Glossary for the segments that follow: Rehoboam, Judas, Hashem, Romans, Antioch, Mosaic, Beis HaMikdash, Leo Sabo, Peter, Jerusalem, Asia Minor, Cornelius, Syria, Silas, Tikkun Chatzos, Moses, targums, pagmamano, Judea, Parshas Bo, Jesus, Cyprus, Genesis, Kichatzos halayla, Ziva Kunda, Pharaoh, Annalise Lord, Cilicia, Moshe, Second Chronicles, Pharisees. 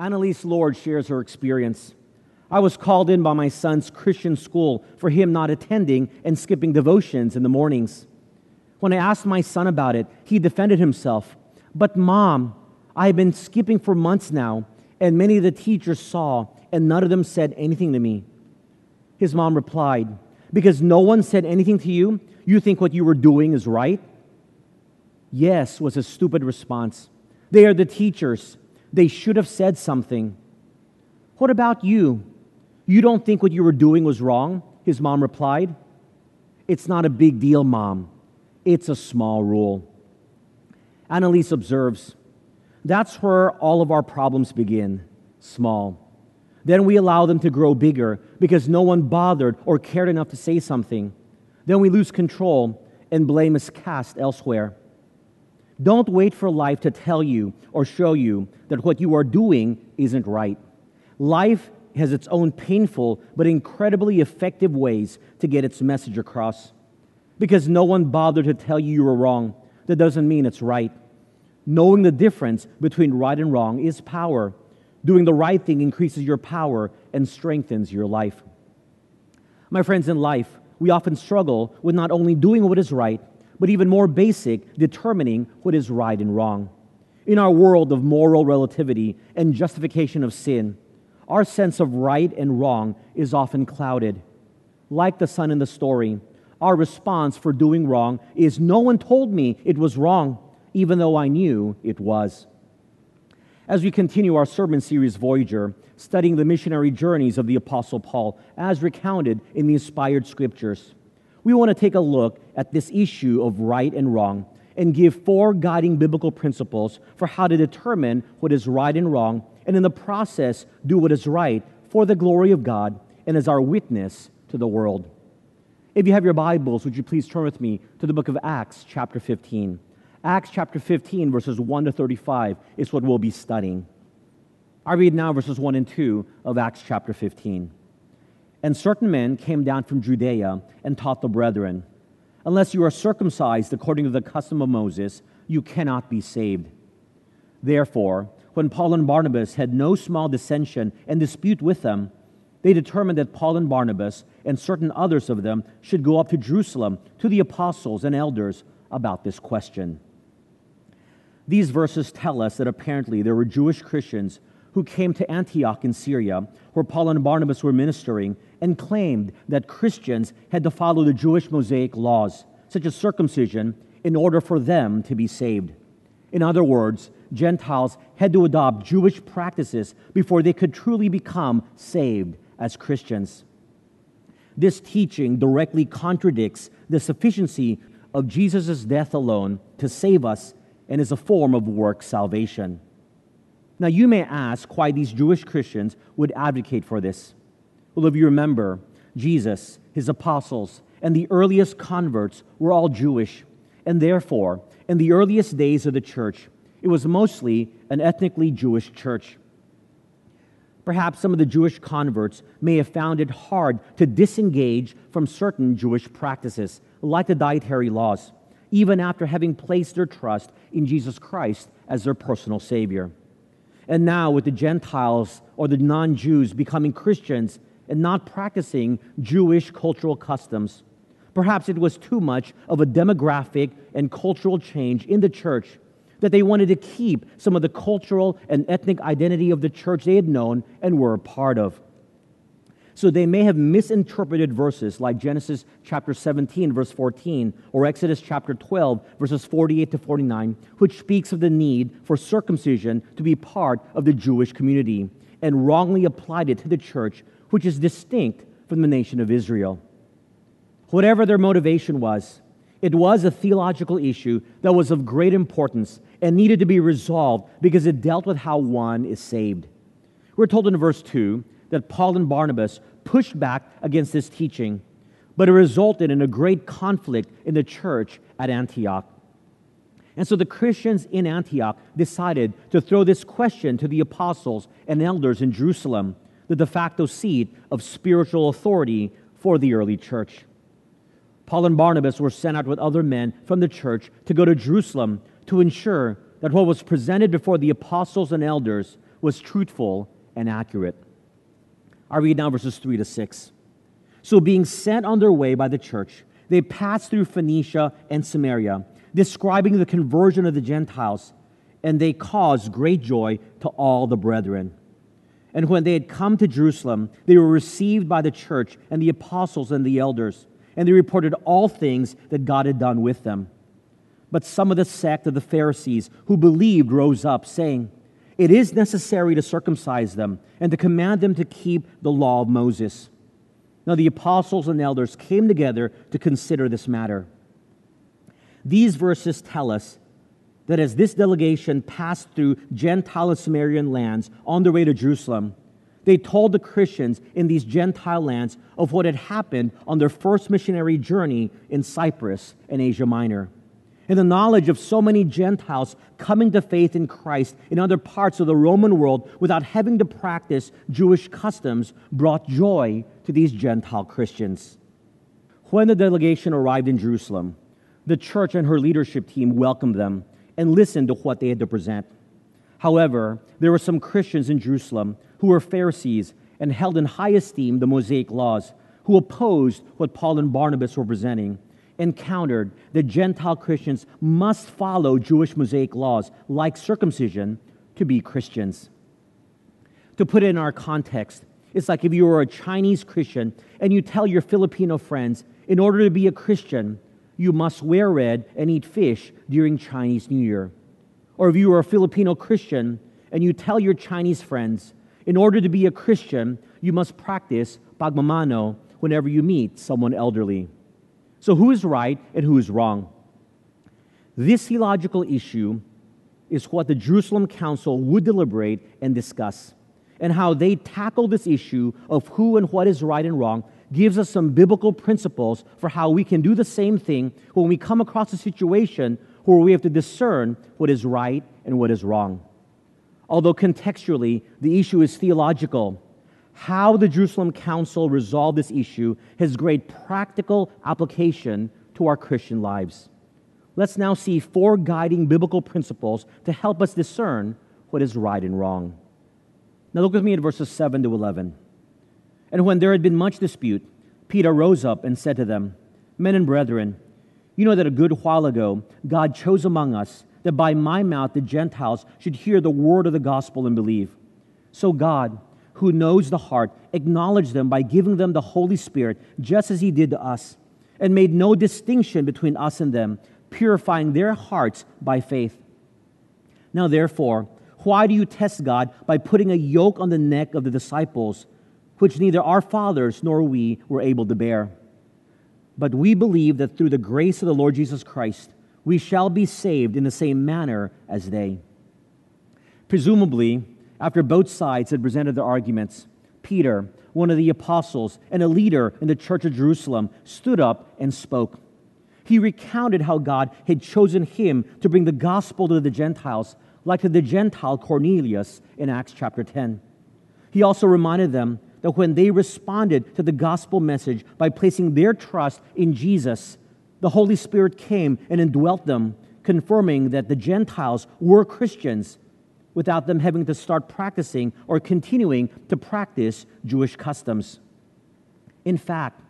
Annalise Lord shares her experience. I was called in by my son's Christian school for him not attending and skipping devotions in the mornings. When I asked my son about it, he defended himself. But Mom, I've been skipping for months now, and many of the teachers saw, and none of them said anything to me. His mom replied, because no one said anything to you, you think what you were doing is right? Yes, was a stupid response. They are the teachers. They should have said something. What about you? You don't think what you were doing was wrong? His mom replied. It's not a big deal, Mom. It's a small rule. Annalise observes, that's where all of our problems begin, small. Then we allow them to grow bigger because no one bothered or cared enough to say something. Then we lose control and blame is cast elsewhere. Don't wait for life to tell you or show you that what you are doing isn't right. Life has its own painful but incredibly effective ways to get its message across. Because no one bothered to tell you were wrong, that doesn't mean it's right. Knowing the difference between right and wrong is power. Doing the right thing increases your power and strengthens your life. My friends, in life, we often struggle with not only doing what is right, but even more basic, determining what is right and wrong. In our world of moral relativity and justification of sin, our sense of right and wrong is often clouded. Like the son in the story, our response for doing wrong is, no one told me it was wrong, even though I knew it was. As we continue our sermon series, Voyager, studying the missionary journeys of the Apostle Paul, as recounted in the inspired scriptures, we want to take a look at this issue of right and wrong and give four guiding biblical principles for how to determine what is right and wrong, and in the process, do what is right for the glory of God and as our witness to the world. If you have your Bibles, would you please turn with me to the book of Acts, chapter 15. Acts chapter 15, verses 1-35 is what we'll be studying. I read now verses 1 and 2 of Acts chapter 15. And certain men came down from Judea and taught the brethren, unless you are circumcised according to the custom of Moses, you cannot be saved. Therefore, when Paul and Barnabas had no small dissension and dispute with them, they determined that Paul and Barnabas and certain others of them should go up to Jerusalem to the apostles and elders about this question. These verses tell us that apparently there were Jewish Christians who came to Antioch in Syria, where Paul and Barnabas were ministering, and claimed that Christians had to follow the Jewish Mosaic laws, such as circumcision, in order for them to be saved. In other words, Gentiles had to adopt Jewish practices before they could truly become saved as Christians. This teaching directly contradicts the sufficiency of Jesus' death alone to save us and is a form of work salvation. Now, you may ask why these Jewish Christians would advocate for this. Well, if you remember, Jesus, his apostles, and the earliest converts were all Jewish, and therefore, in the earliest days of the church, it was mostly an ethnically Jewish church. Perhaps some of the Jewish converts may have found it hard to disengage from certain Jewish practices, like the dietary laws, even after having placed their trust in Jesus Christ as their personal Savior. And now, with the Gentiles or the non-Jews becoming Christians and not practicing Jewish cultural customs, perhaps it was too much of a demographic and cultural change in the church that they wanted to keep some of the cultural and ethnic identity of the church they had known and were a part of. So they may have misinterpreted verses like Genesis chapter 17, verse 14, or Exodus chapter 12, verses 48-49, which speaks of the need for circumcision to be part of the Jewish community, and wrongly applied it to the church, which is distinct from the nation of Israel. Whatever their motivation was, it was a theological issue that was of great importance and needed to be resolved because it dealt with how one is saved. We're told in verse 2 that Paul and Barnabas pushed back against this teaching, but it resulted in a great conflict in the church at Antioch. And so the Christians in Antioch decided to throw this question to the apostles and elders in Jerusalem, the de facto seat of spiritual authority for the early church. Paul and Barnabas were sent out with other men from the church to go to Jerusalem to ensure that what was presented before the apostles and elders was truthful and accurate. I read now verses 3-6. So being sent on their way by the church, they passed through Phoenicia and Samaria, describing the conversion of the Gentiles, and they caused great joy to all the brethren. And when they had come to Jerusalem, they were received by the church and the apostles and the elders, and they reported all things that God had done with them. But some of the sect of the Pharisees who believed rose up, saying, "It is necessary to circumcise them and to command them to keep the law of Moses." Now the apostles and elders came together to consider this matter. These verses tell us that as this delegation passed through Gentile and Samaritan lands on their way to Jerusalem, they told the Christians in these Gentile lands of what had happened on their first missionary journey in Cyprus and Asia Minor. And the knowledge of so many Gentiles coming to faith in Christ in other parts of the Roman world without having to practice Jewish customs brought joy to these Gentile Christians. When the delegation arrived in Jerusalem, the church and her leadership team welcomed them and listened to what they had to present. However, there were some Christians in Jerusalem who were Pharisees and held in high esteem the Mosaic laws, who opposed what Paul and Barnabas were presenting, and countered that Gentile Christians must follow Jewish Mosaic laws, like circumcision, to be Christians. To put it in our context, it's like if you were a Chinese Christian and you tell your Filipino friends, in order to be a Christian, you must wear red and eat fish during Chinese New Year. Or if you were a Filipino Christian and you tell your Chinese friends, in order to be a Christian, you must practice pagmamano whenever you meet someone elderly. So who is right and who is wrong? This theological issue is what the Jerusalem Council would deliberate and discuss. And how they tackle this issue of who and what is right and wrong gives us some biblical principles for how we can do the same thing when we come across a situation where we have to discern what is right and what is wrong. Although contextually, the issue is theological, how the Jerusalem Council resolved this issue has great practical application to our Christian lives. Let's now see four guiding biblical principles to help us discern what is right and wrong. Now look with me at verses 7-11. And when there had been much dispute, Peter rose up and said to them, "Men and brethren, you know that a good while ago God chose among us that by my mouth the Gentiles should hear the word of the gospel and believe. So God, who knows the heart, acknowledged them by giving them the Holy Spirit, just as he did to us, and made no distinction between us and them, purifying their hearts by faith. Now therefore, why do you test God by putting a yoke on the neck of the disciples, which neither our fathers nor we were able to bear? But we believe that through the grace of the Lord Jesus Christ, we shall be saved in the same manner as they." Presumably, after both sides had presented their arguments, Peter, one of the apostles and a leader in the church of Jerusalem, stood up and spoke. He recounted how God had chosen him to bring the gospel to the Gentiles, like to the Gentile Cornelius in Acts chapter 10. He also reminded them that when they responded to the gospel message by placing their trust in Jesus, the Holy Spirit came and indwelt them, confirming that the Gentiles were Christians, without them having to start practicing or continuing to practice Jewish customs. In fact,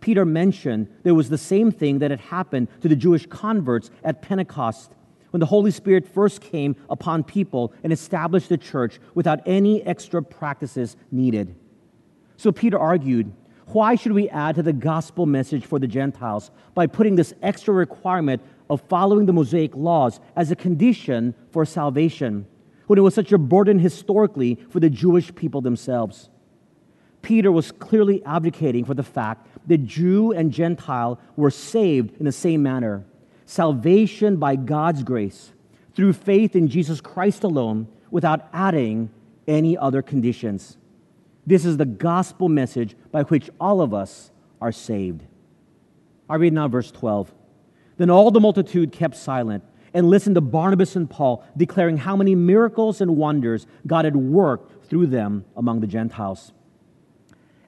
Peter mentioned there was the same thing that had happened to the Jewish converts at Pentecost, when the Holy Spirit first came upon people and established the church without any extra practices needed. So Peter argued, why should we add to the gospel message for the Gentiles by putting this extra requirement of following the Mosaic laws as a condition for salvation, when it was such a burden historically for the Jewish people themselves? Peter was clearly advocating for the fact that Jew and Gentile were saved in the same manner. Salvation by God's grace, through faith in Jesus Christ alone, without adding any other conditions. This is the gospel message by which all of us are saved. I read now verse 12. Then all the multitude kept silent, and listen to Barnabas and Paul declaring how many miracles and wonders God had worked through them among the Gentiles.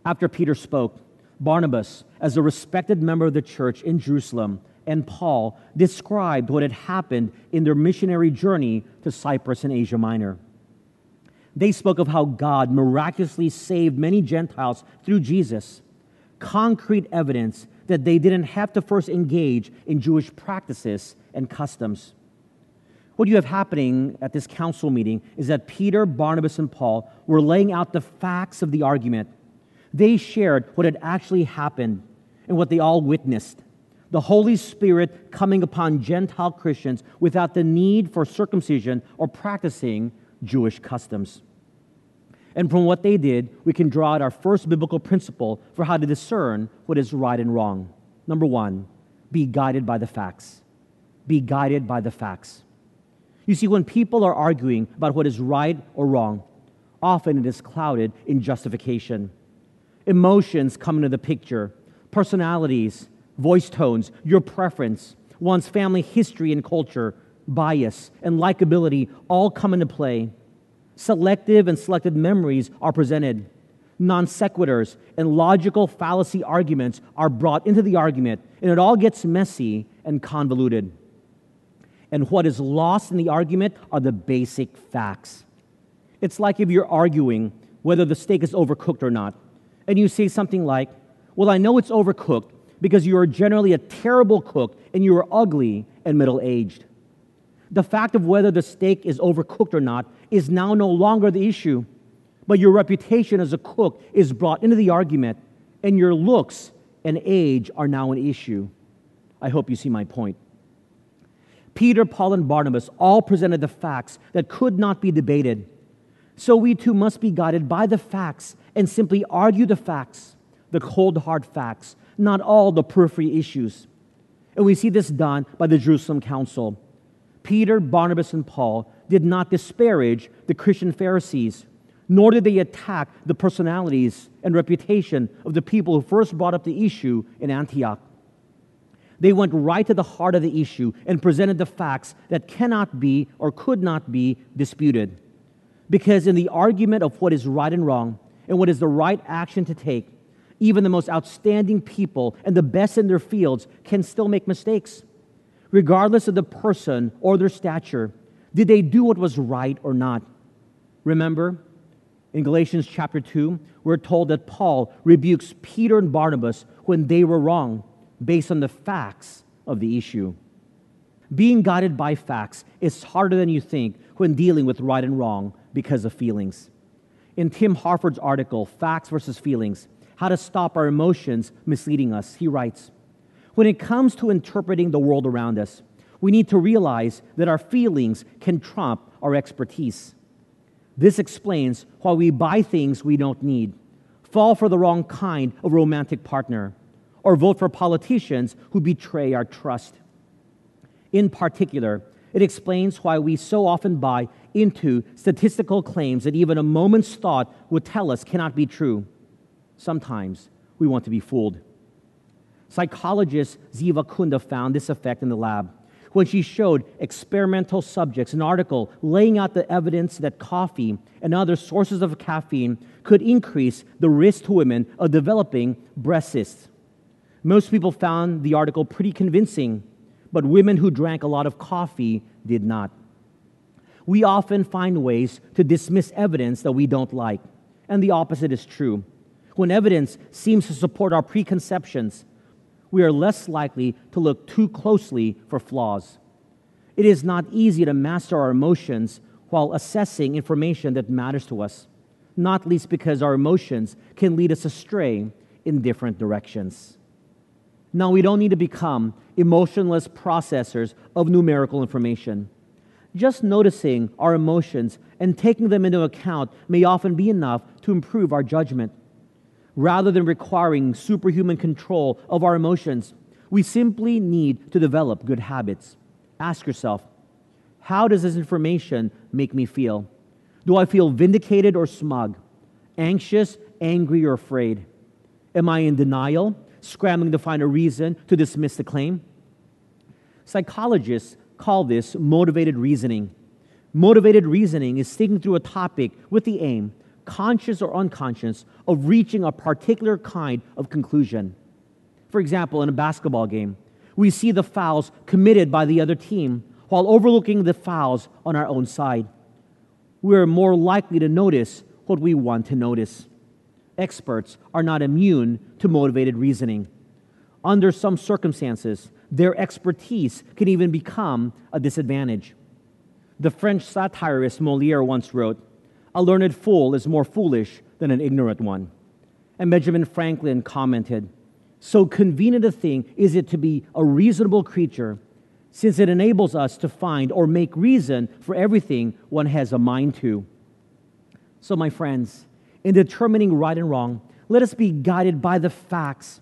After Peter spoke, Barnabas, as a respected member of the church in Jerusalem, and Paul described what had happened in their missionary journey to Cyprus and Asia Minor. They spoke of how God miraculously saved many Gentiles through Jesus, concrete evidence that they didn't have to first engage in Jewish practices and customs. What you have happening at this council meeting is that Peter, Barnabas, and Paul were laying out the facts of the argument. They shared what had actually happened and what they all witnessed. The Holy Spirit coming upon Gentile Christians without the need for circumcision or practicing Jewish customs. And from what they did, we can draw out our first biblical principle for how to discern what is right and wrong. Number one, be guided by the facts. Be guided by the facts. You see, when people are arguing about what is right or wrong, often it is clouded in justification. Emotions come into the picture, personalities, voice tones, your preference, one's family history and culture, bias, and likability all come into play. Selective and selected memories are presented. Non sequiturs and logical fallacy arguments are brought into the argument, and it all gets messy and convoluted. And what is lost in the argument are the basic facts. It's like if you're arguing whether the steak is overcooked or not, and you say something like, well, I know it's overcooked because you are generally a terrible cook and you are ugly and middle-aged. The fact of whether the steak is overcooked or not is now no longer the issue, but your reputation as a cook is brought into the argument, and your looks and age are now an issue. I hope you see my point. Peter, Paul, and Barnabas all presented the facts that could not be debated. So we too must be guided by the facts and simply argue the facts, the cold, hard facts, not all the periphery issues. And we see this done by the Jerusalem Council. Peter, Barnabas, and Paul did not disparage the Christian Pharisees, nor did they attack the personalities and reputation of the people who first brought up the issue in Antioch. They went right to the heart of the issue and presented the facts that cannot be or could not be disputed. Because in the argument of what is right and wrong and what is the right action to take, even the most outstanding people and the best in their fields can still make mistakes, regardless of the person or their stature. Did they do what was right or not? Remember, in Galatians chapter 2, we're told that Paul rebukes Peter and Barnabas when they were wrong based on the facts of the issue. Being guided by facts is harder than you think when dealing with right and wrong because of feelings. In Tim Harford's article, Facts versus Feelings, How to Stop Our Emotions Misleading Us, he writes, when it comes to interpreting the world around us, we need to realize that our feelings can trump our expertise. This explains why we buy things we don't need, fall for the wrong kind of romantic partner, or vote for politicians who betray our trust. In particular, it explains why we so often buy into statistical claims that even a moment's thought would tell us cannot be true. Sometimes we want to be fooled. Psychologist Ziva Kunda found this effect in the lab when she showed experimental subjects an article laying out the evidence that coffee and other sources of caffeine could increase the risk to women of developing breast cysts. Most people found the article pretty convincing, but women who drank a lot of coffee did not. We often find ways to dismiss evidence that we don't like, and the opposite is true. When evidence seems to support our preconceptions, we are less likely to look too closely for flaws. It is not easy to master our emotions while assessing information that matters to us, not least because our emotions can lead us astray in different directions. Now, we don't need to become emotionless processors of numerical information. Just noticing our emotions and taking them into account may often be enough to improve our judgment. Rather than requiring superhuman control of our emotions, we simply need to develop good habits. Ask yourself, how does this information make me feel? Do I feel vindicated or smug, anxious, angry, or afraid? Am I in denial, scrambling to find a reason to dismiss the claim? Psychologists call this motivated reasoning. Motivated reasoning is thinking through a topic with the aim, conscious or unconscious, of reaching a particular kind of conclusion. For example, in a basketball game, we see the fouls committed by the other team while overlooking the fouls on our own side. we're more likely to notice what we want to notice. Experts are not immune to motivated reasoning. Under some circumstances, their expertise can even become a disadvantage. The French satirist Molière once wrote, "A learned fool is more foolish than an ignorant one." And Benjamin Franklin commented, "So convenient a thing is it to be a reasonable creature, since it enables us to find or make reason for everything one has a mind to." So, my friends, in determining right and wrong, let us be guided by the facts,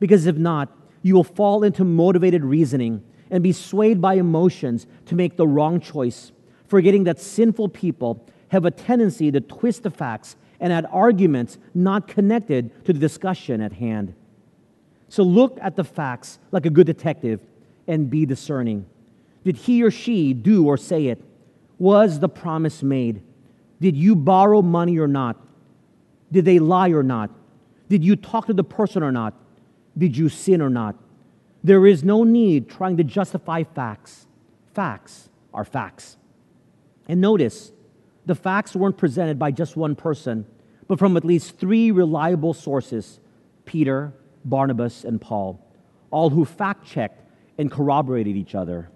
because if not, you will fall into motivated reasoning and be swayed by emotions to make the wrong choice, forgetting that sinful people have a tendency to twist the facts and add arguments not connected to the discussion at hand. So look at the facts like a good detective and be discerning. Did he or she do or say it? Was the promise made? Did you borrow money or not? Did they lie or not? Did you talk to the person or not? Did you sin or not? There is no need trying to justify facts. Facts are facts. And notice, the facts weren't presented by just one person, but from at least three reliable sources: Peter, Barnabas, and Paul, all who fact-checked and corroborated each other.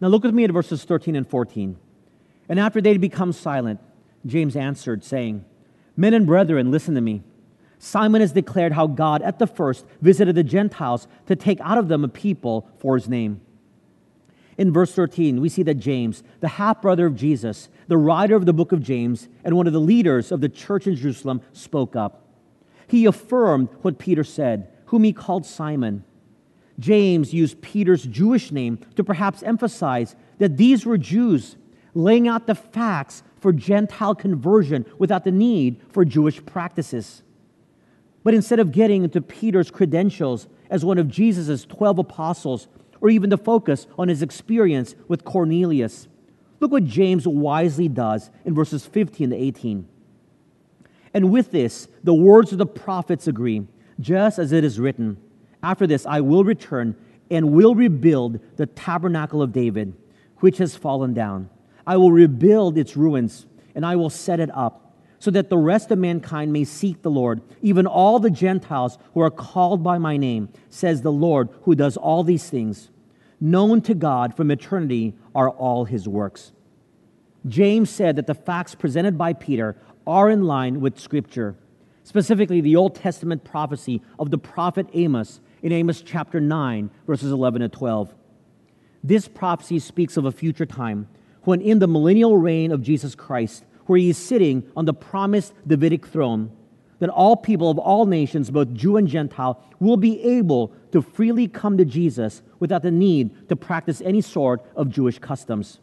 Now look with me at verses 13 and 14. "And after they had become silent, James answered, saying, 'Men and brethren, listen to me. Simon has declared how God at the first visited the Gentiles to take out of them a people for his name.'" In verse 13, we see that James, the half-brother of Jesus, the writer of the book of James, and one of the leaders of the church in Jerusalem, spoke up. He affirmed what Peter said, whom he called Simon. James used Peter's Jewish name to perhaps emphasize that these were Jews, laying out the facts for Gentile conversion without the need for Jewish practices. But instead of getting into Peter's credentials as one of Jesus' 12 apostles, or even to focus on his experience with Cornelius, look what James wisely does in verses 15 to 18. "And with this, the words of the prophets agree, just as it is written, 'After this I will return and will rebuild the tabernacle of David, which has fallen down. I will rebuild its ruins, and I will set it up, so that the rest of mankind may seek the Lord, even all the Gentiles who are called by my name, says the Lord, who does all these things. Known to God from eternity are all his works.'" James said that the facts presented by Peter are in line with Scripture, specifically the Old Testament prophecy of the prophet Amos in Amos chapter 9, verses 11 to 12. This prophecy speaks of a future time when in the millennial reign of Jesus Christ, where he is sitting on the promised Davidic throne, that all people of all nations, both Jew and Gentile, will be able to freely come to Jesus without the need to practice any sort of Jewish customs.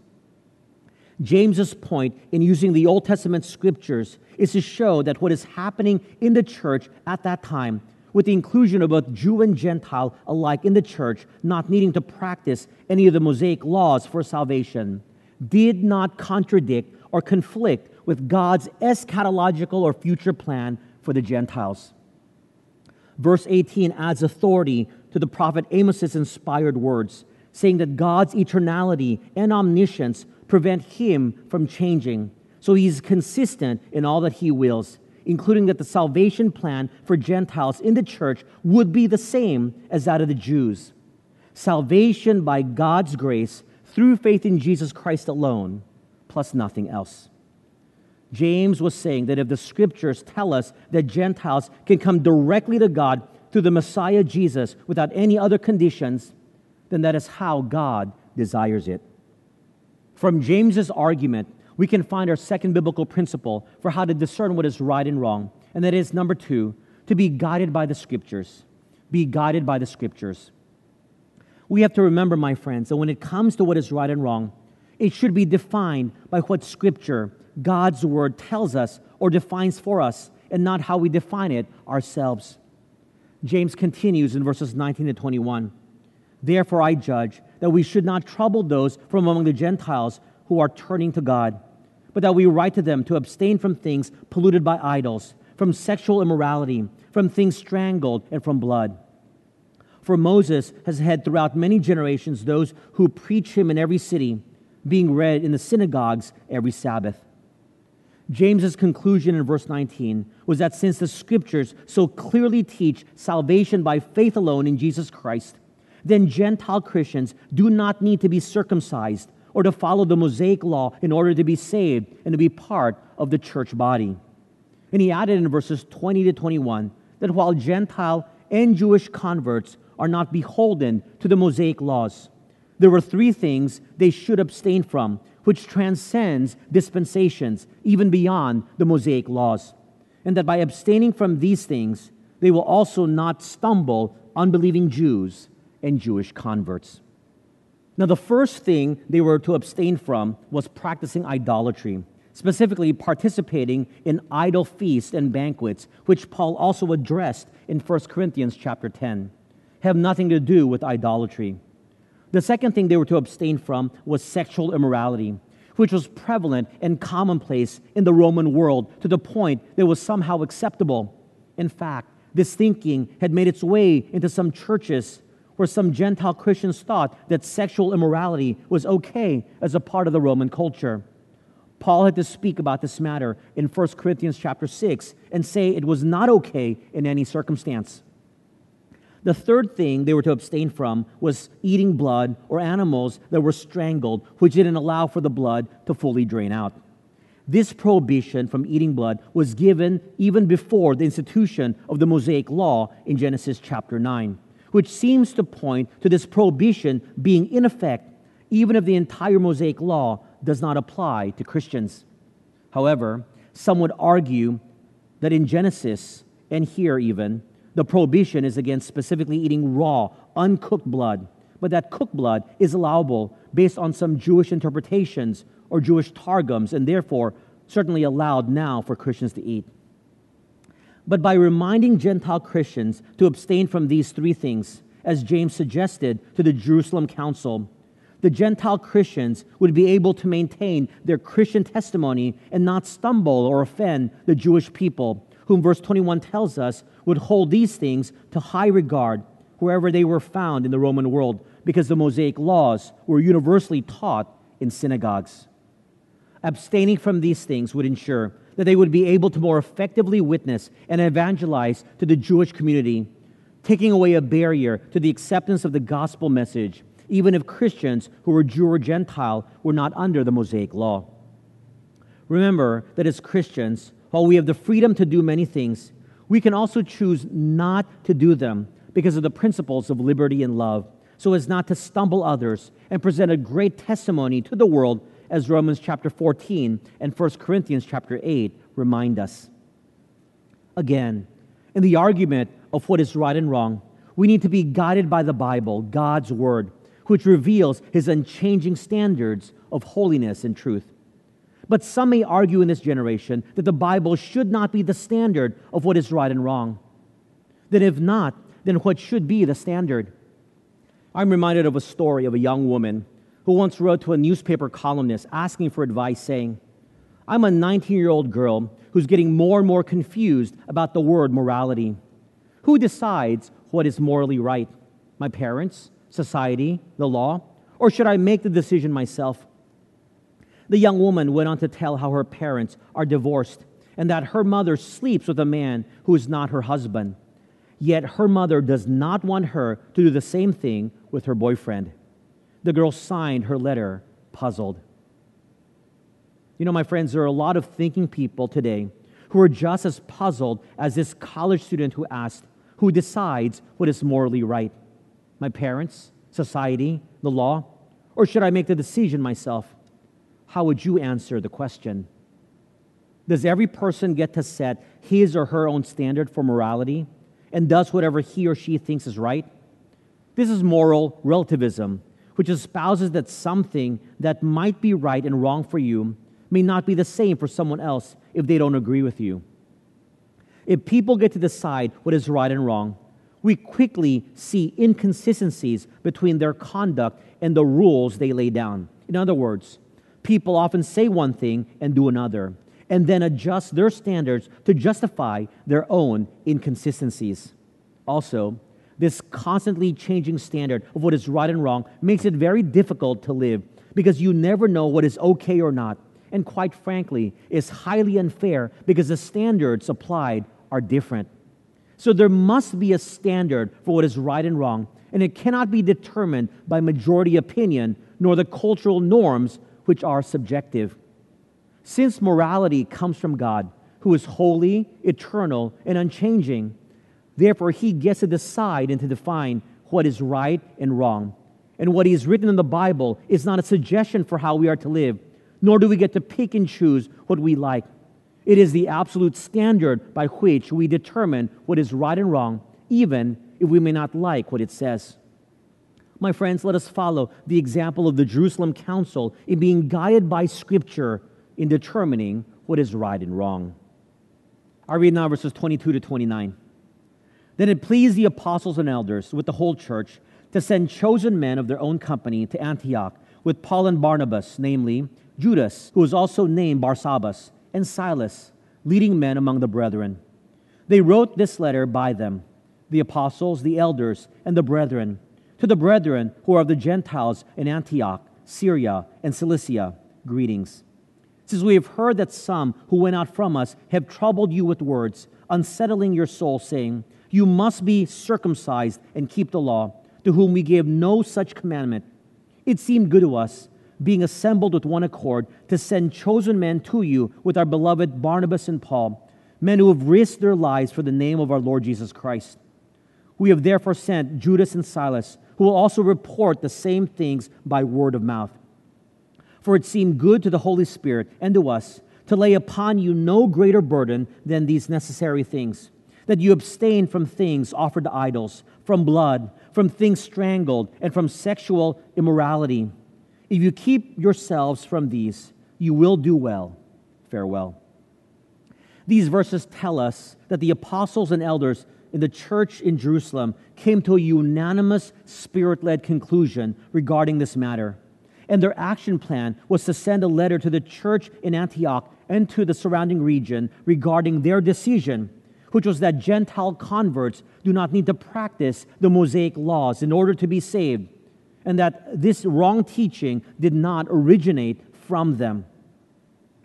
James's point in using the Old Testament scriptures is to show that what is happening in the church at that time, with the inclusion of both Jew and Gentile alike in the church, not needing to practice any of the Mosaic laws for salvation, did not contradict or conflict with God's eschatological or future plan for the Gentiles. Verse 18 adds authority to the prophet Amos' inspired words, saying that God's eternality and omniscience prevent him from changing, so he's consistent in all that he wills, including that the salvation plan for Gentiles in the church would be the same as that of the Jews. Salvation by God's grace through faith in Jesus Christ alone, plus nothing else. James was saying that if the scriptures tell us that Gentiles can come directly to God through the Messiah Jesus without any other conditions, then that is how God desires it. From James's argument, we can find our second biblical principle for how to discern what is right and wrong, and that is, number two, to be guided by the Scriptures. Be guided by the Scriptures. We have to remember, my friends, that when it comes to what is right and wrong, it should be defined by what Scripture, God's Word, tells us or defines for us, and not how we define it ourselves. James continues in verses 19 to 21, "Therefore I judge that we should not trouble those from among the Gentiles who are turning to God, but that we write to them to abstain from things polluted by idols, from sexual immorality, from things strangled, and from blood. For Moses has had throughout many generations those who preach him in every city, being read in the synagogues every Sabbath. James's conclusion in verse 19 was that since the Scriptures so clearly teach salvation by faith alone in Jesus Christ, then Gentile Christians do not need to be circumcised or to follow the Mosaic law in order to be saved and to be part of the church body. And he added in verses 20 to 21 that while Gentile and Jewish converts are not beholden to the Mosaic laws, there were three things they should abstain from, which transcends dispensations even beyond the Mosaic laws, and that by abstaining from these things, they will also not stumble unbelieving Jews and Jewish converts. Now, the first thing they were to abstain from was practicing idolatry, specifically participating in idol feasts and banquets, which Paul also addressed in 1 Corinthians chapter 10, have nothing to do with idolatry. The second thing they were to abstain from was sexual immorality, which was prevalent and commonplace in the Roman world to the point that it was somehow acceptable. In fact, this thinking had made its way into some churches where some Gentile Christians thought that sexual immorality was okay as a part of the Roman culture. Paul had to speak about this matter in 1 Corinthians chapter 6 and say it was not okay in any circumstance. The third thing they were to abstain from was eating blood or animals that were strangled, which didn't allow for the blood to fully drain out. This prohibition from eating blood was given even before the institution of the Mosaic Law in Genesis chapter 9, which seems to point to this prohibition being in effect even if the entire Mosaic Law does not apply to Christians. However, some would argue that in Genesis, and here even, the prohibition is against specifically eating raw, uncooked blood, but that cooked blood is allowable based on some Jewish interpretations or Jewish targums, and therefore certainly allowed now for Christians to eat. But by reminding Gentile Christians to abstain from these three things, as James suggested to the Jerusalem Council, the Gentile Christians would be able to maintain their Christian testimony and not stumble or offend the Jewish people, whom verse 21 tells us would hold these things to high regard wherever they were found in the Roman world, because the Mosaic laws were universally taught in synagogues. Abstaining from these things would ensure that they would be able to more effectively witness and evangelize to the Jewish community, taking away a barrier to the acceptance of the gospel message, even if Christians who were Jew or Gentile were not under the Mosaic law. Remember that as Christians, while we have the freedom to do many things, we can also choose not to do them because of the principles of liberty and love, so as not to stumble others and present a great testimony to the world, as Romans chapter 14 and 1 Corinthians chapter 8 remind us. Again, in the argument of what is right and wrong, we need to be guided by the Bible, God's Word, which reveals His unchanging standards of holiness and truth. But some may argue in this generation that the Bible should not be the standard of what is right and wrong. Then if not, then what should be the standard? I'm reminded of a story of a young woman who once wrote to a newspaper columnist asking for advice, saying, "I'm a 19-year-old girl who's getting more and more confused about the word morality. Who decides what is morally right? My parents? Society? The law? Or should I make the decision myself?" The young woman went on to tell how her parents are divorced and that her mother sleeps with a man who is not her husband. Yet her mother does not want her to do the same thing with her boyfriend. The girl signed her letter, puzzled. You know, my friends, there are a lot of thinking people today who are just as puzzled as this college student who asked, "Who decides what is morally right? My parents, society, the law? Or should I make the decision myself?" How would you answer the question? Does every person get to set his or her own standard for morality and does whatever he or she thinks is right? This is moral relativism, which espouses that something that might be right and wrong for you may not be the same for someone else if they don't agree with you. If people get to decide what is right and wrong, we quickly see inconsistencies between their conduct and the rules they lay down. In other words, people often say one thing and do another, and then adjust their standards to justify their own inconsistencies. Also, this constantly changing standard of what is right and wrong makes it very difficult to live because you never know what is okay or not, and quite frankly, is highly unfair because the standards applied are different. So there must be a standard for what is right and wrong, and it cannot be determined by majority opinion nor the cultural norms which are subjective. Since morality comes from God, who is holy, eternal, and unchanging, therefore He gets to decide and to define what is right and wrong. And what He has written in the Bible is not a suggestion for how we are to live, nor do we get to pick and choose what we like. It is the absolute standard by which we determine what is right and wrong, even if we may not like what it says. My friends, let us follow the example of the Jerusalem Council in being guided by Scripture in determining what is right and wrong. I read now verses 22 to 29. Then it pleased the apostles and elders with the whole church to send chosen men of their own company to Antioch with Paul and Barnabas, namely Judas, who was also named Barsabbas, and Silas, leading men among the brethren. They wrote this letter by them, the apostles, the elders, and the brethren, to the brethren who are of the Gentiles in Antioch, Syria, and Cilicia, greetings. Since we have heard that some who went out from us have troubled you with words, unsettling your soul, saying, you must be circumcised and keep the law, to whom we gave no such commandment. It seemed good to us, being assembled with one accord, to send chosen men to you with our beloved Barnabas and Paul, men who have risked their lives for the name of our Lord Jesus Christ. We have therefore sent Judas and Silas, who will also report the same things by word of mouth. For it seemed good to the Holy Spirit and to us to lay upon you no greater burden than these necessary things, that you abstain from things offered to idols, from blood, from things strangled, and from sexual immorality. If you keep yourselves from these, you will do well. Farewell. These verses tell us that the apostles and elders in the church in Jerusalem came to a unanimous Spirit-led conclusion regarding this matter. And their action plan was to send a letter to the church in Antioch and to the surrounding region regarding their decision, which was that Gentile converts do not need to practice the Mosaic laws in order to be saved, and that this wrong teaching did not originate from them.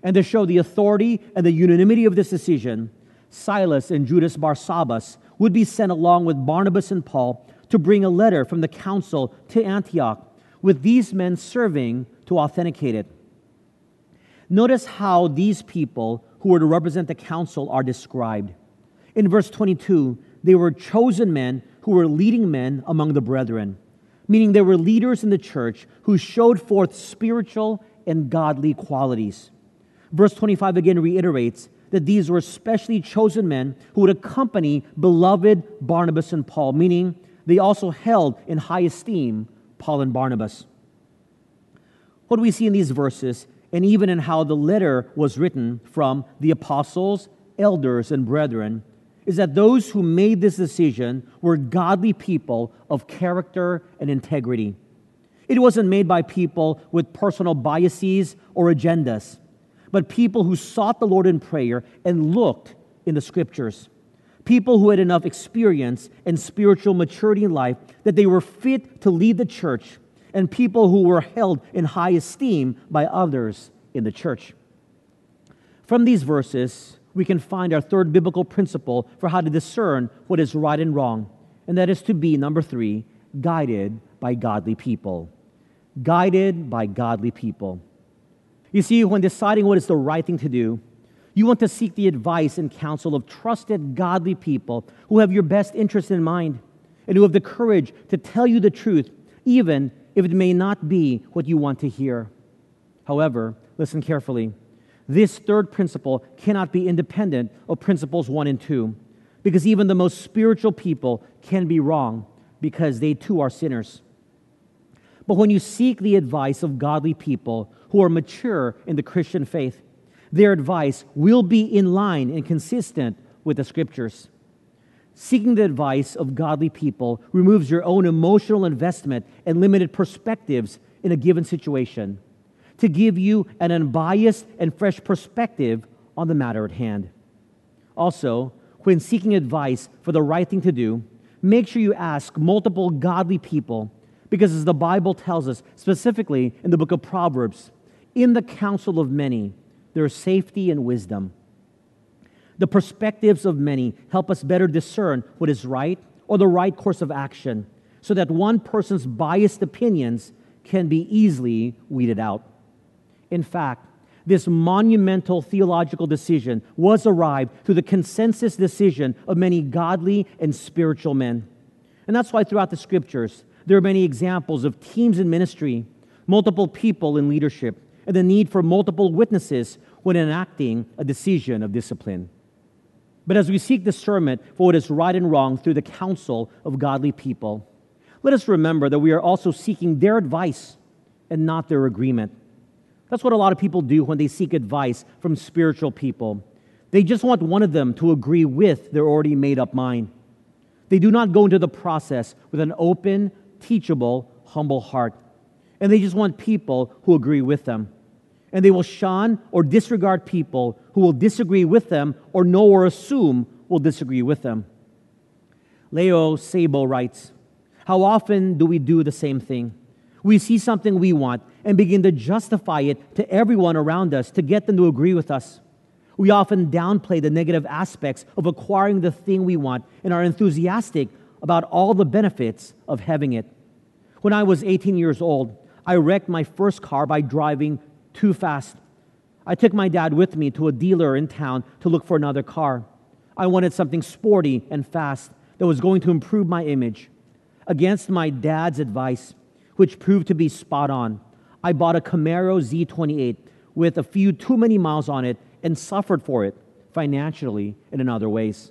And to show the authority and the unanimity of this decision, Silas and Judas Barsabbas would be sent along with Barnabas and Paul to bring a letter from the council to Antioch, with these men serving to authenticate it. Notice how these people who were to represent the council are described. In verse 22, they were chosen men who were leading men among the brethren, meaning they were leaders in the church who showed forth spiritual and godly qualities. Verse 25 again reiterates that these were specially chosen men who would accompany beloved Barnabas and Paul, meaning they also held in high esteem Paul and Barnabas. What we see in these verses, and even in how the letter was written from the apostles, elders, and brethren, is that those who made this decision were godly people of character and integrity. It wasn't made by people with personal biases or agendas, but people who sought the Lord in prayer and looked in the Scriptures. People who had enough experience and spiritual maturity in life that they were fit to lead the church, and people who were held in high esteem by others in the church. From these verses, we can find our third biblical principle for how to discern what is right and wrong, and that is to be, number three, guided by godly people. Guided by godly people. You see, when deciding what is the right thing to do, you want to seek the advice and counsel of trusted, godly people who have your best interest in mind and who have the courage to tell you the truth, even if it may not be what you want to hear. However, listen carefully. This third principle cannot be independent of principles 1 and 2, because even the most spiritual people can be wrong because they too are sinners. But when you seek the advice of godly people who are mature in the Christian faith, their advice will be in line and consistent with the Scriptures. Seeking the advice of godly people removes your own emotional investment and limited perspectives in a given situation to give you an unbiased and fresh perspective on the matter at hand. Also, when seeking advice for the right thing to do, make sure you ask multiple godly people, Because as the Bible tells us, specifically in the book of Proverbs, in the counsel of many, there is safety and wisdom. The perspectives of many help us better discern what is right or the right course of action, so that one person's biased opinions can be easily weeded out. In fact, this monumental theological decision was arrived through the consensus decision of many godly and spiritual men. And that's why throughout the Scriptures, there are many examples of teams in ministry, multiple people in leadership, and the need for multiple witnesses when enacting a decision of discipline. But as we seek discernment for what is right and wrong through the counsel of godly people, let us remember that we are also seeking their advice and not their agreement. That's what a lot of people do when they seek advice from spiritual people. They just want one of them to agree with their already made-up mind. They do not go into the process with an open, teachable, humble heart. And they just want people who agree with them. And they will shun or disregard people who will disagree with them or know or assume will disagree with them. Leo Sabo writes, "How often do we do the same thing? We see something we want and begin to justify it to everyone around us to get them to agree with us. We often downplay the negative aspects of acquiring the thing we want and are enthusiastic about all the benefits of having it. When I was 18 years old, I wrecked my first car by driving too fast. I took my dad with me to a dealer in town to look for another car. I wanted something sporty and fast that was going to improve my image. Against my dad's advice, which proved to be spot on, I bought a Camaro Z28 with a few too many miles on it and suffered for it financially and in other ways."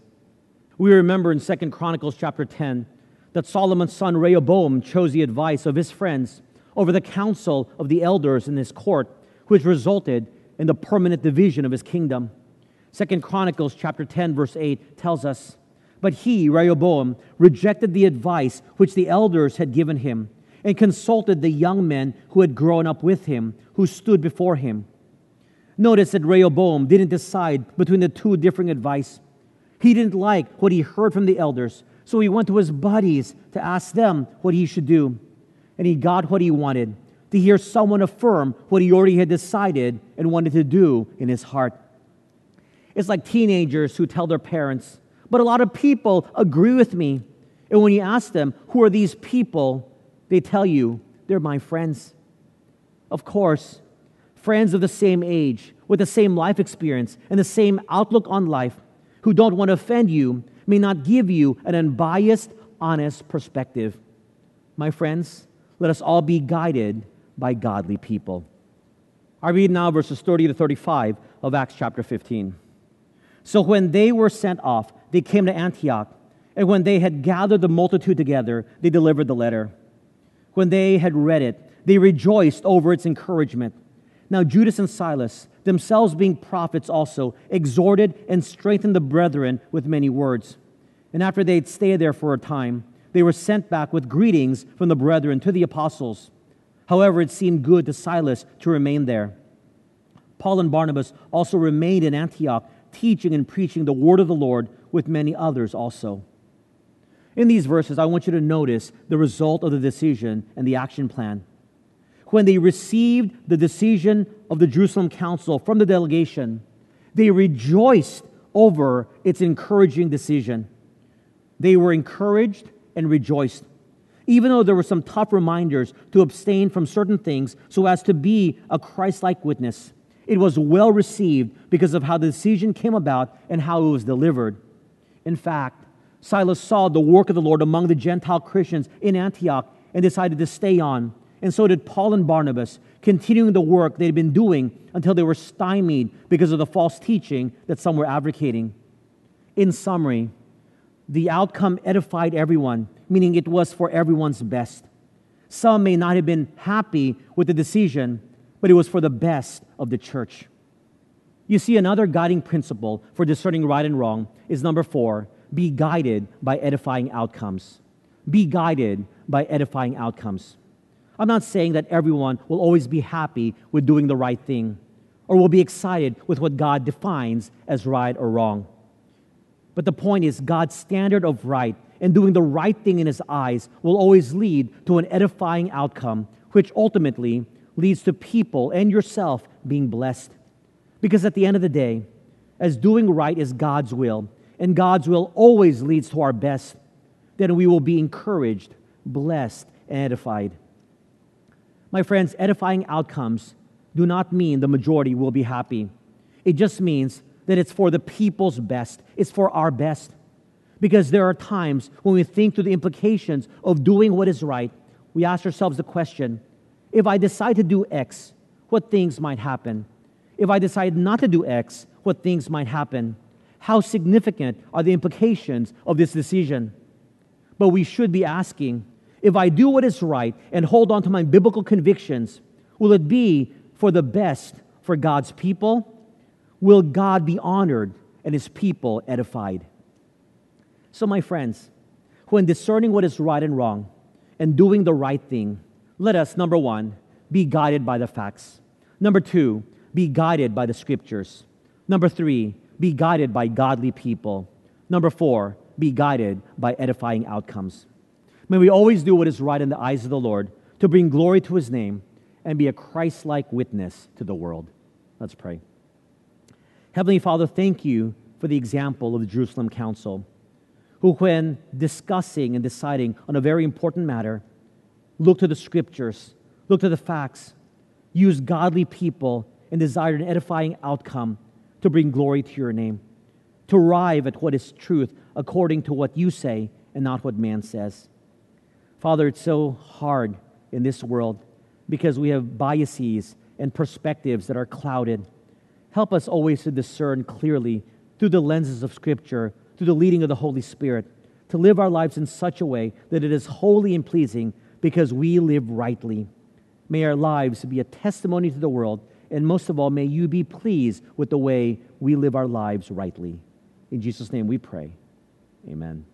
We remember in Second Chronicles chapter 10 that Solomon's son Rehoboam chose the advice of his friends over the counsel of the elders in his court, which resulted in the permanent division of his kingdom. Second Chronicles chapter 10 verse 8 tells us, "But he, Rehoboam, rejected the advice which the elders had given him and consulted the young men who had grown up with him, who stood before him." Notice that Rehoboam didn't decide between the two differing advice. He didn't like what he heard from the elders, so he went to his buddies to ask them what he should do. And he got what he wanted, to hear someone affirm what he already had decided and wanted to do in his heart. It's like teenagers who tell their parents, "But a lot of people agree with me." And when you ask them, "Who are these people?" they tell you, "They're my friends." Of course, friends of the same age, with the same life experience and the same outlook on life, who don't want to offend you, may not give you an unbiased, honest perspective. My friends, let us all be guided by godly people. I read now verses 30 to 35 of Acts chapter 15. "So when they were sent off, they came to Antioch, and when they had gathered the multitude together, they delivered the letter. When they had read it, they rejoiced over its encouragement. Now Judas and Silas, themselves being prophets also, exhorted and strengthened the brethren with many words. And after they had stayed there for a time, they were sent back with greetings from the brethren to the apostles. However, it seemed good to Silas to remain there. Paul and Barnabas also remained in Antioch, teaching and preaching the word of the Lord with many others also." In these verses, I want you to notice the result of the decision and the action plan. When they received the decision of the Jerusalem Council from the delegation, they rejoiced over its encouraging decision. They were encouraged and rejoiced, even though there were some tough reminders to abstain from certain things so as to be a Christ-like witness. It was well received because of how the decision came about and how it was delivered. In fact, Silas saw the work of the Lord among the Gentile Christians in Antioch and decided to stay on. And so did Paul and Barnabas, continuing the work they'd been doing until they were stymied because of the false teaching that some were advocating. In summary, the outcome edified everyone, meaning it was for everyone's best. Some may not have been happy with the decision, but it was for the best of the church. You see, another guiding principle for discerning right and wrong is number 4, be guided by edifying outcomes. Be guided by edifying outcomes. I'm not saying that everyone will always be happy with doing the right thing or will be excited with what God defines as right or wrong. But the point is, God's standard of right and doing the right thing in his eyes will always lead to an edifying outcome, which ultimately leads to people and yourself being blessed. Because at the end of the day, as doing right is God's will, and God's will always leads to our best, then we will be encouraged, blessed, and edified. My friends, edifying outcomes do not mean the majority will be happy. It just means that it's for the people's best. It's for our best. Because there are times when we think through the implications of doing what is right, we ask ourselves the question, if I decide to do X, what things might happen? If I decide not to do X, what things might happen? How significant are the implications of this decision? But we should be asking, if I do what is right and hold on to my biblical convictions, will it be for the best for God's people? Will God be honored and His people edified? So my friends, when discerning what is right and wrong and doing the right thing, let us, number one, be guided by the facts. Number two, be guided by the Scriptures. Number three, be guided by godly people. Number four, be guided by edifying outcomes. May we always do what is right in the eyes of the Lord to bring glory to His name and be a Christ-like witness to the world. Let's pray. Heavenly Father, thank you for the example of the Jerusalem Council, who when discussing and deciding on a very important matter, looked to the Scriptures, looked to the facts, used godly people and desired an edifying outcome to bring glory to your name, to arrive at what is truth according to what you say and not what man says. Father, it's so hard in this world because we have biases and perspectives that are clouded. Help us always to discern clearly through the lenses of Scripture, through the leading of the Holy Spirit, to live our lives in such a way that it is holy and pleasing because we live rightly. May our lives be a testimony to the world, and most of all, may you be pleased with the way we live our lives rightly. In Jesus' name we pray. Amen.